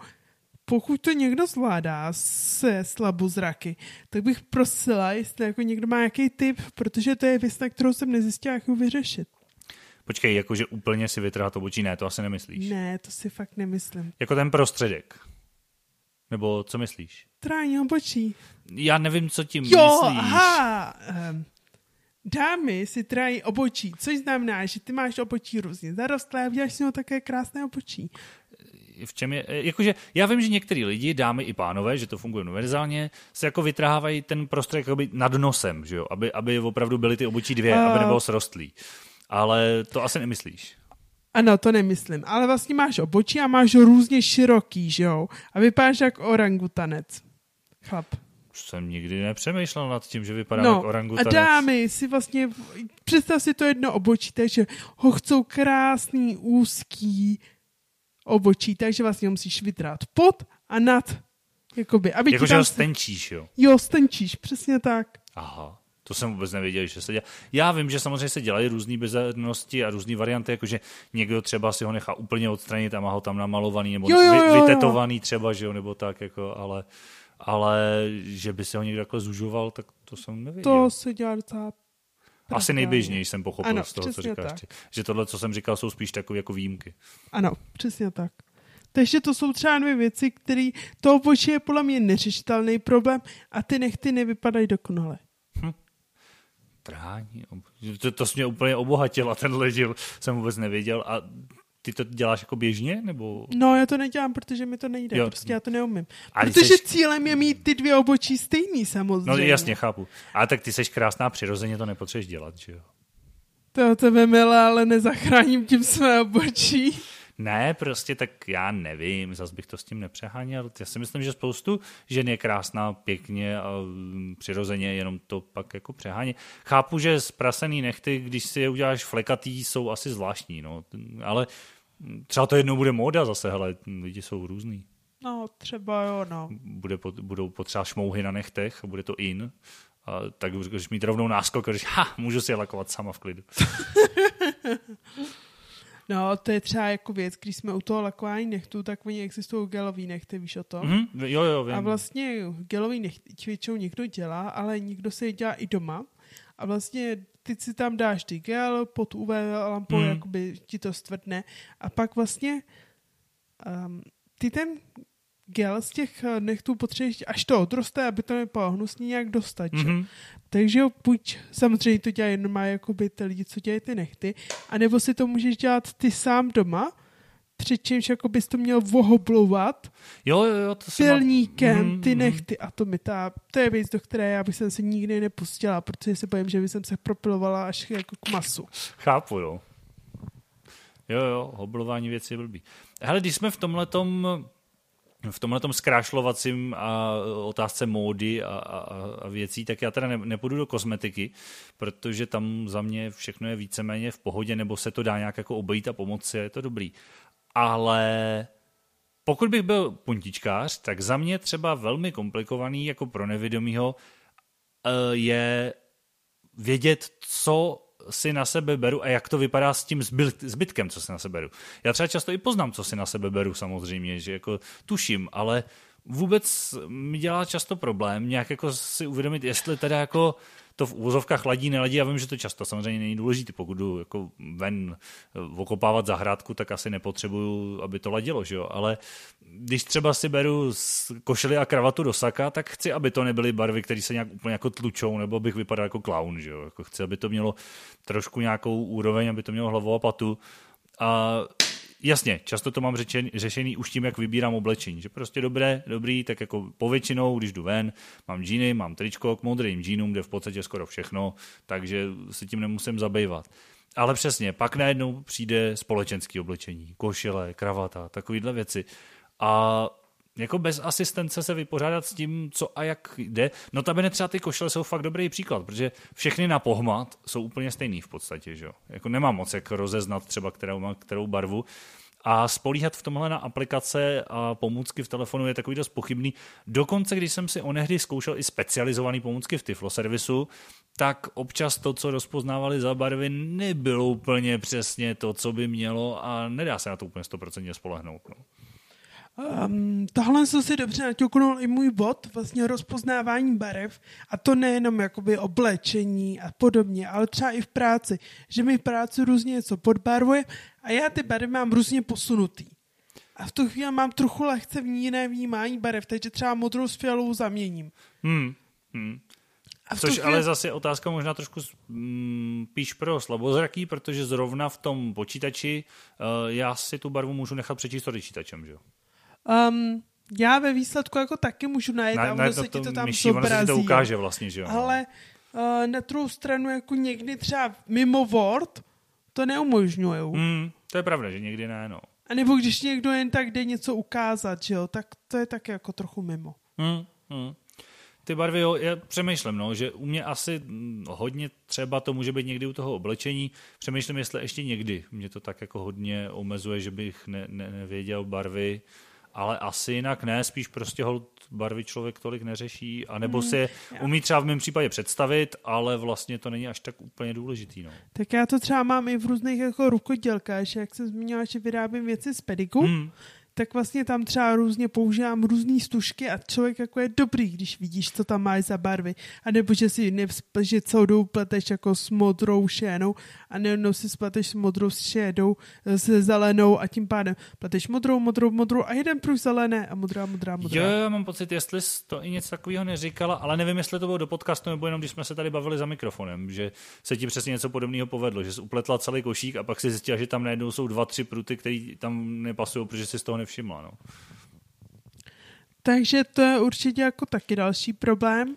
pokud to někdo zvládá se slabozraky, tak bych prosila, jestli jako někdo má nějaký tip, protože to je věc, na kterou jsem nezjistila, jak ji vyřešit. Počkej, jakože úplně si vytrhat obočí, ne, to asi nemyslíš. Ne, to si fakt nemyslím. Jako ten prostředek. Nebo co myslíš? Trhání obočí. Já nevím, co tím jo, myslíš. Jo, aha. Dámy si trhají obočí, což znamená, že ty máš obočí různě zarostlé a uděláš si ho také krásné obočí. V čem je, jakože já vím, že některý lidi, dámy i pánové, že to funguje univerzálně, se jako vytrhávají ten prostředek jakoby nad nosem, že jo? Aby, aby opravdu byly ty obočí dvě, uh, aby nebylo srostlý. Ale to asi nemyslíš. Ano, to nemyslím. Ale vlastně máš obočí a máš různě široký, že jo? A vypadáš jak orangutanec. Chlap. Jsem nikdy nepřemýšlel nad tím, že vypadá no, jak orangutanec. No a dámy si vlastně, představ si to jedno obočí, takže ho chcou krásný, úzký obočí, takže vlastně musíš vytrát pod a nad. Jakoby, aby jako, že ho stenčíš, jo? Jo, stenčíš, přesně tak. Aha, to jsem vůbec nevěděl, že se dělá. Já vím, že samozřejmě se dělají různý bezradnosti a různý varianty, jakože někdo třeba si ho nechá úplně odstranit a má ho tam namalovaný nebo jo, jo, jo, vy, vytetovaný jo. Třeba, že jo, nebo tak, jako, ale, ale že by se ho někdo takhle zužoval, tak to jsem nevěděl. To se dělá docela asi nejběžněji jsem pochopil ano, z toho, co říkáš tak. Ty. Že tohle, co jsem říkal, jsou spíš takové jako výjimky. Ano, přesně tak. Takže to jsou třeba dvě věci, které toho obočí je podle mě neřešitelný problém a ty nechty nevypadají dokonale. Hm. Trhání. To, to jsi mě úplně obohatila, tenhle díl jsem vůbec nevěděl a Ty to děláš jako běžně? Nebo... No, já to nedělám, protože mi to nejde. Jo. Prostě já to neumím. A protože seš... cílem je mít ty dvě obočí stejný, samozřejmě. No jasně, chápu. A tak ty seš krásná, přirozeně to nepotřebuješ dělat, že jo? To tebe, milá, ale nezachráním tím své obočí. Ne, prostě tak já nevím, zas bych to s tím nepřeháněl. Já si myslím, že spoustu žen je krásná, pěkně a přirozeně, jenom to pak jako přehání. Chápu, že zprasený nechty, když si je uděláš flekatý, jsou asi zvláštní, no. Ale třeba to jednou bude móda zase, hele, lidi jsou různý. No, třeba jo, no. Bude, budou potřeba šmouhy na nechtech, bude to in. A tak budeš mít rovnou náskok, když ha, můžu si je lakovat sama v klidu. No, to je třeba jako věc, když jsme u toho lakování nechtů, tak oni existují gelový nechty, víš o tom? Mm-hmm. Jo, jo, vím. A vlastně gelový nechty většinou někdo dělá, ale někdo se je dělá i doma. A vlastně ty si tam dáš ty gel, pod U V lampou, mm. jakoby ti to stvrdne. A pak vlastně um, ty ten gel z těch nechtů potřebuješ, až to odroste, aby to nebylo hnusně nějak dostat. Mm-hmm. Takže jo, půjč, samozřejmě to dělají jenom jakoby ty lidi, co dělají ty nechty, anebo si to můžeš dělat ty sám doma, přičemž jako bys to měl vohoblovat jo, jo, jo, to pilníkem mám... mm, ty nechty a to mi ta, to je věc, do které já bych se nikdy nepustila, protože se bojím, že bych se propilovala až jako k masu. Chápu, jo. Jo, jo, hoblování věci je blbý. Hele, když jsme v tomhletom v tomhletom zkrášlovacím a otázce módy a, a, a věcí, tak já teda ne, nepůjdu do kosmetiky, protože tam za mě všechno je víceméně v pohodě, nebo se to dá nějak jako obejít a pomoci, je to dobrý. Ale pokud bych byl puntičkář, tak za mě třeba velmi komplikovaný, jako pro nevědomýho, je vědět, co si na sebe beru a jak to vypadá s tím zbytkem, co si na sebe beru. Já třeba často i poznám, co si na sebe beru samozřejmě, že jako tuším, ale vůbec mi dělá často problém nějak jako si uvědomit, jestli teda jako to v úvozovkách ladí, neladí. Já vím, že to často samozřejmě není důležité. Pokud jdu jako ven okopávat zahrádku, tak asi nepotřebuju, aby to ladilo, že jo? Ale když třeba si beru košili a kravatu do saka, tak chci, aby to nebyly barvy, které se nějak úplně jako tlučou, nebo bych vypadal jako klaun, že jo? Jako chci, aby to mělo trošku nějakou úroveň, aby to mělo hlavu a patu. A jasně, často to mám řečen, řešený už tím, jak vybírám oblečení, že prostě dobré, dobrý, tak jako povětšinou, když jdu ven, mám džíny, mám tričko, k modrým džínům jde v podstatě skoro všechno, takže se tím nemusím zabývat. Ale přesně, pak najednou přijde společenské oblečení, košile, kravata, takovýhle věci a jako bez asistence se vypořádat s tím, co a jak jde. No ta by třeba ty košile jsou fakt dobrý příklad, protože všechny na pohmat jsou úplně stejný v podstatě, že jo. Jako nemám moc jak rozeznat třeba, kterou má kterou barvu. A spolíhat v tomhle na aplikace a pomůcky v telefonu je takový dost pochybný. Dokonce, když jsem si onehdy zkoušel i specializovaný pomůcky v Tiflo servisu, tak občas to, co rozpoznávali za barvy, nebylo úplně přesně to, co by mělo a nedá se na to úplně sto procent spolehnout. No. Um, tohle jsem si dobře naťuknul i můj bod, vlastně rozpoznávání barev a to nejenom jakoby oblečení a podobně, ale třeba i v práci, že mi v práci různě něco podbarvuje a já ty barvy mám různě posunutý. A v tu chvíli mám trochu lehce jiné vnímání barev, takže třeba modrou s fialovou zaměním. Hmm, hmm. Což chvíli... ale zase otázka možná trošku spíš pro slabozraký, protože zrovna v tom počítači uh, já si tu barvu můžu nechat přečíst počítačem, že jo? Um, já ve výsledku jako taky můžu najít a ono se ti to tam myší, zobrazí. Ono se ti to ukáže vlastně, že jo. Ale uh, na druhou stranu jako někdy třeba mimo Word to neumožňují. Mm, to je pravda, že někdy ne, no. A nebo když někdo jen tak jde něco ukázat, že jo, tak to je taky jako trochu mimo. Mm, mm. Ty barvy, jo, já přemýšlím, no, že u mě asi hodně třeba to může být někdy u toho oblečení. Přemýšlím, jestli ještě někdy. Mě to tak jako hodně omezuje, že bych ne, ne, nevěděl barvy. Ale asi jinak ne, spíš prostě holt barvy člověk tolik neřeší, anebo hmm, si umí třeba v mém případě představit, ale vlastně to není až tak úplně důležitý. No. Tak já to třeba mám i v různých jako rukodělkách, že jak jsem zmínila, že vyrábím věci z pediku, hmm. tak vlastně tam třeba různě používám různý stužky a člověk jako je dobrý, když vidíš, co tam máš za barvy. A nebo že si nevzpl, že celou dobu pleteš jako s modrou šénou a nejednou si spleteš s modrou s šédou, se zelenou a tím pádem pleteš modrou, modrou, modrou a jeden pruh zelené a modrá, modrá, modrá. Jo, jo, mám pocit, jestli jsi to i něco takového neříkala, ale nevím, jestli to bylo do podcastu nebo jenom, když jsme se tady bavili za mikrofonem, že se ti přesně něco podobného povedlo, že jsi upletla celý košík a pak si zjistila, že tam najednou jsou dva, tři pruty, které tam nepasují, protože si z toho nevšimla. No. Takže to je určitě jako taky další problém.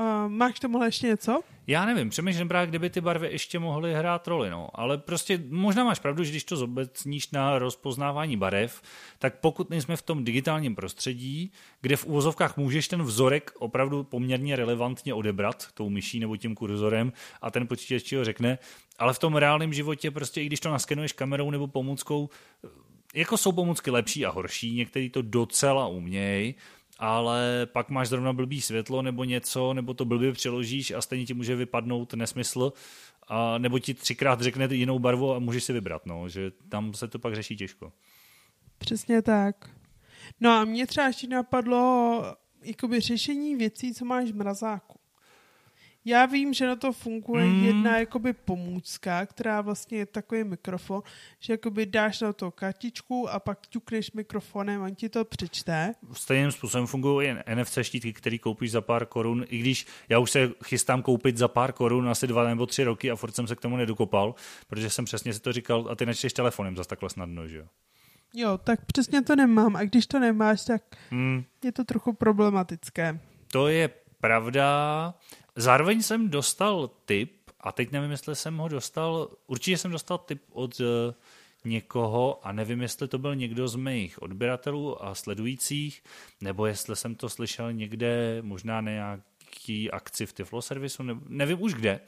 Uh, máš k tomuhle ještě něco? Já nevím, přemýšlím právě, kdyby ty barvy ještě mohly hrát roli, no. Ale prostě možná máš pravdu, že když to zobecníš na rozpoznávání barev, tak pokud nejsme v tom digitálním prostředí, kde v uvozovkách můžeš ten vzorek opravdu poměrně relevantně odebrat tou myší nebo tím kurzorem a ten počítač ti ho řekne, ale v tom reálném životě prostě i když to naskenuješ kamerou nebo pomůckou, jako jsou pomůcky lepší a horší, některý to docela umějí, ale pak máš zrovna blbý světlo nebo něco, nebo to blbě přeložíš a stejně ti může vypadnout nesmysl, a nebo ti třikrát řekne jinou barvu a můžeš si vybrat, no, že tam se to pak řeší těžko. Přesně tak. No a mě třeba ještě napadlo jakoby řešení věcí, co máš v mrazáku. Já vím, že na to funguje mm. jedna jakoby pomůcka, která vlastně je takový mikrofon, že jakoby dáš na to kartičku a pak ťukneš mikrofonem, on ti to přečte. Stejným způsobem fungují i N F C štítky, který koupíš za pár korun, i když já už se chystám koupit za pár korun asi dva nebo tři roky a furt jsem se k tomu nedokopal, protože jsem přesně si to říkal a ty načteš telefonem zas takhle snadno, že jo? Jo, tak přesně to nemám a když to nemáš, tak mm. je to trochu problematické. To je pravda. Zároveň jsem dostal tip, a teď nevím, jestli jsem ho dostal, určitě jsem dostal tip od uh, někoho a nevím, jestli to byl někdo z mých odběratelů a sledujících, nebo jestli jsem to slyšel někde, možná nějaký akci v Tiflo servisu, ne, nevím už kde,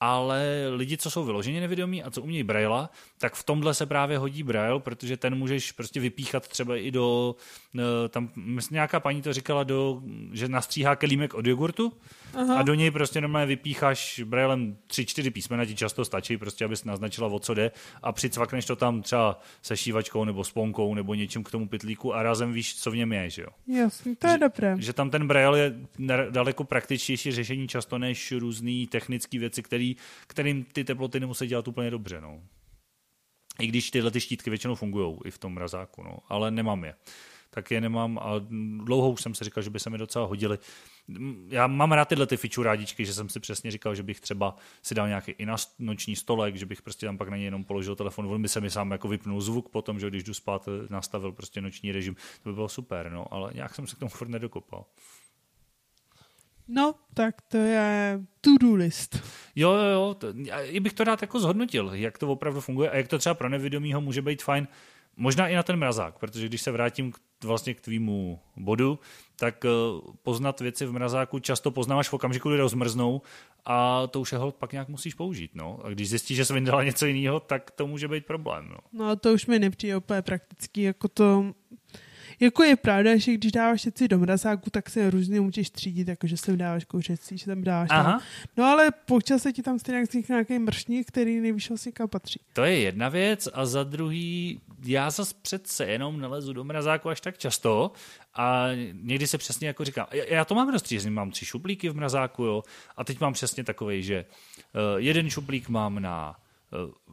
ale lidi, co jsou vyloženě nevědomí a co umějí braila, tak v tomhle se právě hodí brail, protože ten můžeš prostě vypíchat třeba i do, tam nějaká paní to říkala, do, že nastříhá kelímek od jogurtu. Aha. A do něj prostě normálně vypícháš brailem tři, čtyři písmena, ti často stačí, prostě abys naznačila, o co jde a přicvakneš to tam třeba se šívačkou nebo sponkou nebo něčím k tomu pytlíku a rázem víš, co v něm je, že jo? Jasně, to je že, dobré. Že tam ten brail je daleko praktičtější řešení často než různý technické věci, které kterým ty teploty nemusí dělat úplně dobře. No. I když tyhle ty štítky většinou fungují i v tom mrazáku, no. Ale nemám je. Tak je nemám a dlouho už jsem si říkal, že by se mi docela hodily. Já mám rád tyhle ty fičurádičky, že jsem si přesně říkal, že bych třeba si dal nějaký i na noční stolek, že bych prostě tam pak na něj jenom položil telefon, on by se mi sám jako vypnul zvuk potom, že když jdu spát, nastavil prostě noční režim. To by bylo super, no, ale nějak jsem se k tomu furt nedokopal. No, tak to je to-do list. Jo, jo, jo, to, i bych to rád jako zhodnotil, jak to opravdu funguje a jak to třeba pro nevědomýho může být fajn, možná i na ten mrazák, protože když se vrátím k, vlastně k tvýmu bodu, tak uh, poznat věci v mrazáku často poznáváš v okamžiku, kdy rozmrznou a to už je holt pak nějak musíš použít, no. A když zjistíš, že jsi vyndala něco jiného, tak to může být problém, no. No, to už mi nepřijde úplně prakticky, jako to... Jako je pravda, že když dáváš věci do mrazáku, tak se různě můžeš třídit, jakože sem dáváš kouřecí, že tam dáváš. Tam. No ale počas se ti tam stejně vznikne nějaký mršník, který nevíš vlastně kam patří. To je jedna věc a za druhý, já zase přece jenom nalezu do mrazáku až tak často a někdy se přesně jako říkám, já to mám rozstřízný, mám tři šuplíky v mrazáku, jo, a teď mám přesně takovej, že jeden šuplík mám na...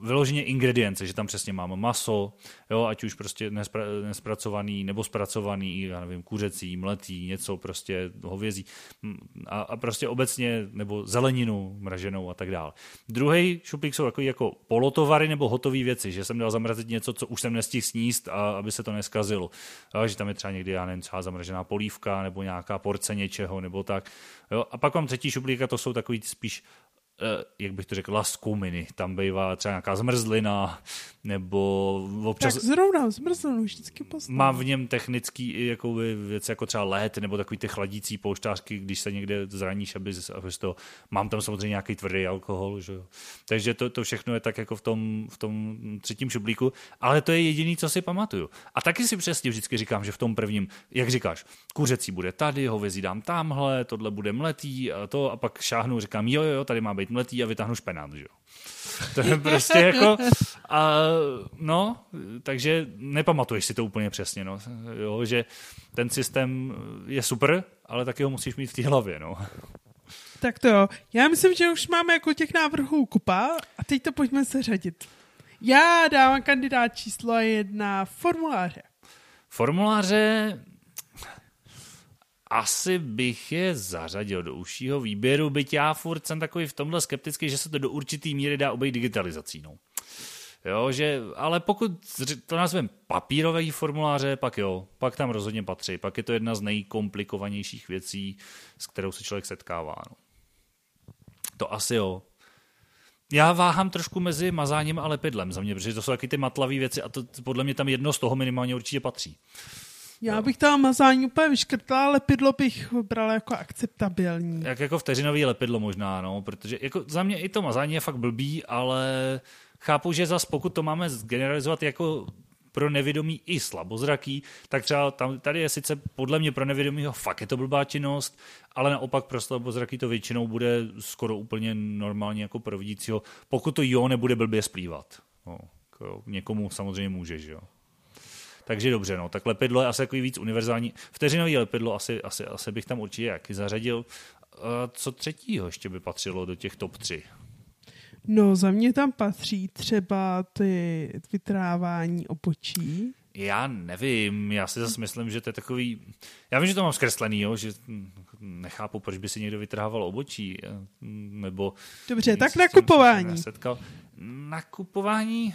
vyloženě ingredience, že tam přesně mám maso, jo, ať už prostě nespra- nespracovaný nebo zpracovaný, já nevím, kuřecí, mletý, něco prostě hovězí a, a prostě obecně nebo zeleninu mraženou a tak dále. Druhý šuplík jsou takový jako polotovary nebo hotové věci, že jsem dal zamrazit něco, co už jsem nestihl sníst, a aby se to neskazilo. A že tam je třeba někdy, já nevím, třeba zamražená polívka nebo nějaká porce něčeho nebo tak. Jo. A pak mám třetí šuplík a to jsou takový spíš jak bych to řekl, laskuminy. Tam bývá třeba nějaká zmrzlina, nebo občas... Tak zrovna zmrzlinu vždycky poznám. Mám v něm technický jako věci, jako třeba led, nebo takový ty chladící pouštářky, když se někde zraníš, aby, aby to... Mám tam samozřejmě nějaký tvrdý alkohol, že jo. Takže to, to všechno je tak jako v tom, v tom třetím šuplíku, ale to je jediný, co si pamatuju. A taky si přesně vždycky říkám, že v tom prvním, jak říkáš, kuřecí bude tady, hovězí dám tamhle, tohle bude mletý a to, a pak šáhnu, říkám, jo, jo, jo, tady má být být mletý a vytáhnu špenát, že jo. To je prostě jako, a, no, takže nepamatuješ si to úplně přesně, no, jo, že ten systém je super, ale taky ho musíš mít v té hlavě, no. Tak to jo. Já myslím, že už máme jako těch návrhů kupa a teď to pojďme seřadit. Já dávám kandidát číslo jedna formuláře. Formuláře asi bych je zařadil do užšího výběru, byť já furt jsem takový v tomhle skeptický, že se to do určité míry dá obejít digitalizací. No. Jo, že, ale pokud to nazveme papírové formuláře, pak jo, pak tam rozhodně patří. Pak je to jedna z nejkomplikovanějších věcí, s kterou se člověk setkává. No. To asi jo. Já váhám trošku mezi mazáním a lepidlem za mě, protože to jsou taky ty matlavé věci a to podle mě tam jedno z toho minimálně určitě patří. Já bych tam mazání úplně vyškrtla, lepidlo bych brala jako akceptabilní. Jak jako vteřinový lepidlo možná, no, protože jako za mě i to mazání je fakt blbý, ale chápu, že zas pokud to máme zgeneralizovat jako pro nevědomí i slabozraký, tak třeba tam, tady je sice podle mě pro nevědomího fakt je to blbá činnost, ale naopak pro slabozraký to většinou bude skoro úplně normálně jako pro vidícího, pokud to jo nebude blbě splývat. No, jako někomu samozřejmě může, že jo. Takže dobře, no, tak lepidlo je asi takový víc univerzální. Vteřinový lepidlo asi, asi, asi bych tam určitě jaký zařadil. A co třetího ještě by patřilo do těch top tři? No, za mě tam patří třeba ty vytrávání obočí. Já nevím, já si zase myslím, že to je takový... Já vím, že to mám zkreslený, jo, že nechápu, proč by si někdo vytrhával obočí, nebo... Dobře, tak nakupování. Nakupování...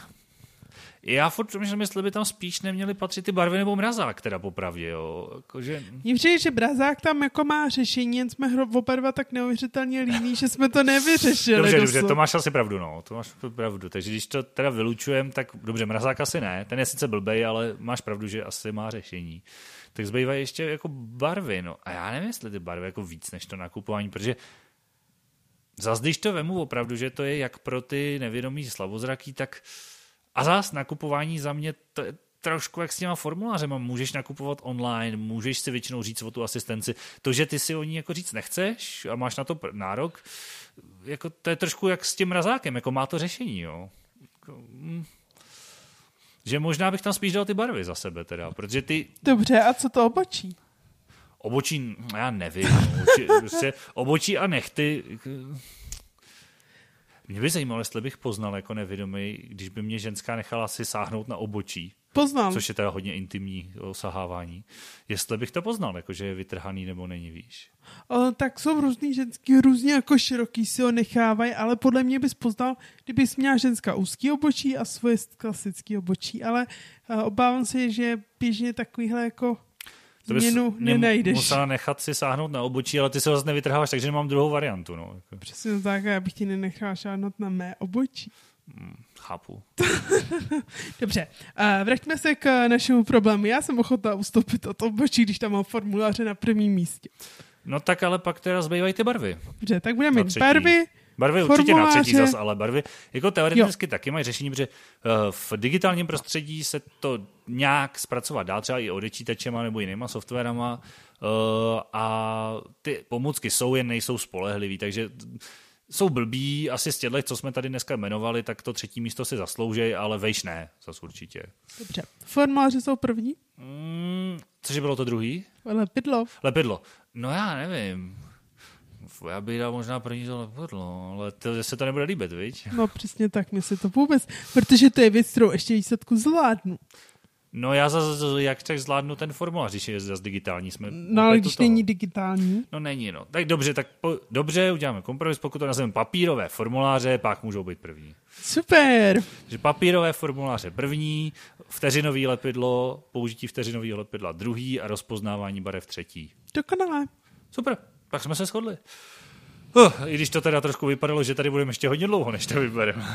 Já furt myslím, jestli by tam spíš neměly patřit ty barvy nebo mrazák, teda popravdě, jo. Jakože... Mně přijde, že mrazák tam jako má řešení, jen jsme oba dva tak neuvěřitelně líní, že jsme to nevyřešili. Dobře, dobře, to máš asi pravdu, no, to máš pravdu. Takže když to teda vylučujem, tak dobře, mrazák asi ne, ten je sice blbej, ale máš pravdu, že asi má řešení. Tak zbývají ještě jako barvy, no. A já nevím, jestli ty barvy jako víc než to nakupování, protože zas když to vemu opravdu, že to je jak pro ty nevědomí slabozraký, tak a zás nakupování za mě to je trošku jak s těma formulářema. Můžeš nakupovat online, můžeš si většinou říct o tu asistenci. To, že ty si o ní jako říct nechceš a máš na to nárok, jako to je trošku jak s tím mrazákem, jako má to řešení. Jo? Že možná bych tam spíš dal ty barvy za sebe. Teda, protože ty... Dobře, a co to obočí? Obočí, já nevím. Obočí, prostě obočí a nechty... Mě by zajímalo, jestli bych poznal jako nevědomý, když by mě ženská nechala si sáhnout na obočí. Poznám. Což je teda hodně intimní osahávání. Jestli bych to poznal, jako že je vytrhaný nebo není, víš. O, tak jsou různý ženský, různě jako široký si ho nechávají, ale podle mě bys poznal, kdybys měla ženská úzký obočí a svoje klasický obočí, ale uh, obávám se, že běžně takovýhle jako... To bys nenajdeš. Musela nechat si sáhnout na obočí, ale ty se ho zase nevytrháváš, takže nemám druhou variantu. No. Přesně tak, já bych ti nenechala sáhnout na mé obočí. Hmm, chápu. Dobře, vraťme se k našemu problému. Já jsem ochotná ustoupit od obočí, když tam mám formuláře na prvním místě. No tak ale pak teda zbývají ty barvy. Dobře, tak budeme mít barvy. Barvy formuláře. Určitě na třetí zas, ale barvy jako teoreticky jo. Taky mají řešení, protože v digitálním prostředí se to nějak zpracovat dá, třeba i odečítačema nebo jinýma softwarama a ty pomůcky jsou, jen nejsou spolehlivý, takže jsou blbí, asi z těchto, co jsme tady dneska jmenovali, tak to třetí místo si zaslouží, ale vejš ne, zas určitě. Dobře, formuláře jsou první? Mm, cože bylo to druhý? Lepidlo. Lepidlo, no já nevím. Já bych dal možná první to lepidlo, ale to, se to nebude líbit, viď? No přesně tak, mě se to vůbec, protože to je věc, kterou ještě výsledku zvládnu. No já zase, jak tak zvládnu ten formulář, když je zase digitální. Jsme no ale když není digitální. No není, no. Tak dobře, tak po, dobře, uděláme kompromis, pokud to nazveme papírové formuláře, pak můžou být první. Super! Že papírové formuláře první, vteřinový lepidlo, použití vteřinového lepidla druhý a rozpoznávání barev třetí. Dokonalé. Super. Tak jsme se shodli. Uh, I když to teda trošku vypadalo, že tady budeme ještě hodně dlouho, než to vybereme.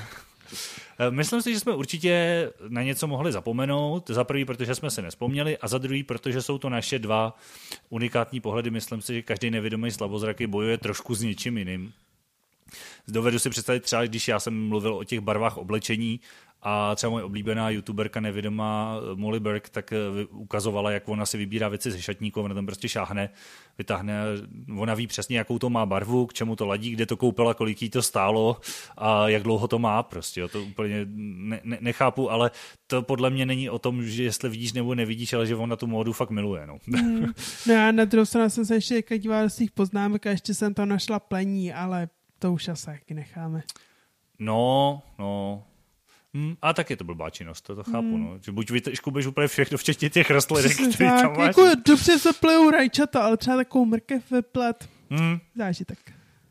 Myslím si, že jsme určitě na něco mohli zapomenout. Za prvý, protože jsme si nespomněli a za druhý, protože jsou to naše dva unikátní pohledy. Myslím si, že každý nevědomý slabozraky bojuje trošku s něčím jiným. Dovedu si představit třeba, když já jsem mluvil o těch barvách oblečení a třeba moje oblíbená youtuberka nevědomá Molly Berg tak ukazovala, jak ona si vybírá věci ze šatníku, ona tam prostě šáhne, vytáhne, ona ví přesně, jakou to má barvu, k čemu to ladí, kde to koupila, kolik jí to stálo a jak dlouho to má prostě. Jo, to úplně ne, ne, nechápu, ale to podle mě není o tom, že jestli vidíš nebo nevidíš, ale že ona tu módu fakt miluje. No, mm, no já na druhou stranu jsem se ještě dívala do svých poznámek a ještě jsem tam našla plení, ale to už asi taky necháme. No, no... Hmm, a tak je to blbá činnost, to, to chápu, no. Že buď vyškubeš úplně všechno, včetně těch rostlinek, které tam máš. Jako dobře se plejou rajčata, ale třeba takovou mrkev vyplat. Hmm. Zážitek.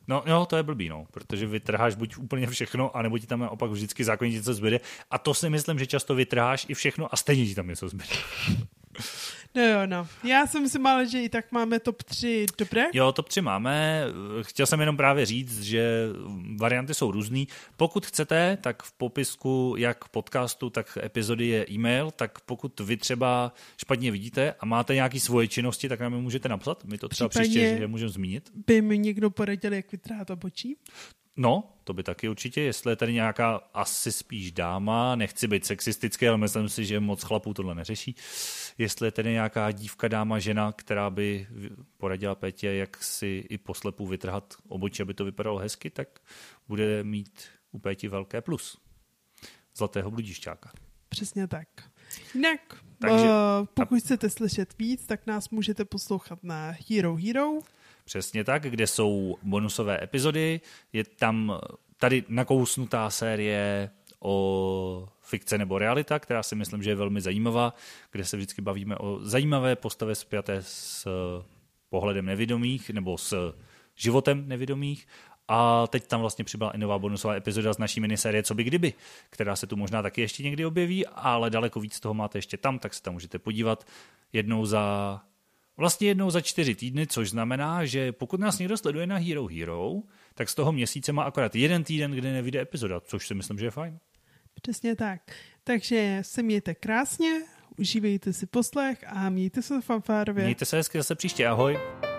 No jo, to je blbý, no, protože vytrháš buď úplně všechno, anebo ti tam opak vždycky zákonitě něco zbyde. A to si myslím, že často vytrháš i všechno a stejně ti tam něco zbyde. No jo, no. Já jsem si mála, že i tak máme top tři, dobré? Jo, top tři máme. Chtěl jsem jenom právě říct, že varianty jsou různý. Pokud chcete, tak v popisku jak podcastu, tak epizody je e-mail, tak pokud vy třeba špatně vidíte a máte nějaké svoje činnosti, tak nám je můžete napsat. My to třeba příště že můžeme zmínit. By mi někdo poradil, jak vytrhat obočí? No, to by taky určitě, jestli je tady nějaká asi spíš dáma, nechci být sexistický, ale myslím si, že moc chlapů tohle neřeší, jestli je tady nějaká dívka, dáma, žena, která by poradila Petě, jak si i poslepu vytrhat obočí, aby to vypadalo hezky, tak bude mít u Péti velké plus. Zlatého bludišťáka. Přesně tak. Jinak, Takže, uh, pokud chcete slyšet víc, tak nás můžete poslouchat na Hero Hero. Přesně tak, kde jsou bonusové epizody, je tam tady nakousnutá série o fikce nebo realita, která si myslím, že je velmi zajímavá, kde se vždycky bavíme o zajímavé postavě spjaté s pohledem nevědomých nebo s životem nevědomých. A teď tam vlastně přibyla i nová bonusová epizoda z naší minisérie Co by kdyby, která se tu možná taky ještě někdy objeví, ale daleko víc toho máte ještě tam, tak se tam můžete podívat jednou za... Vlastně jednou za čtyři týdny, což znamená, že pokud nás někdo sleduje na Hero Hero, tak z toho měsíce má akorát jeden týden, kde nevyjde epizoda, což si myslím, že je fajn. Přesně tak. Takže se mějte krásně, užívejte si poslech a mějte se fanfárově. Mějte se hezky zase příště. Ahoj.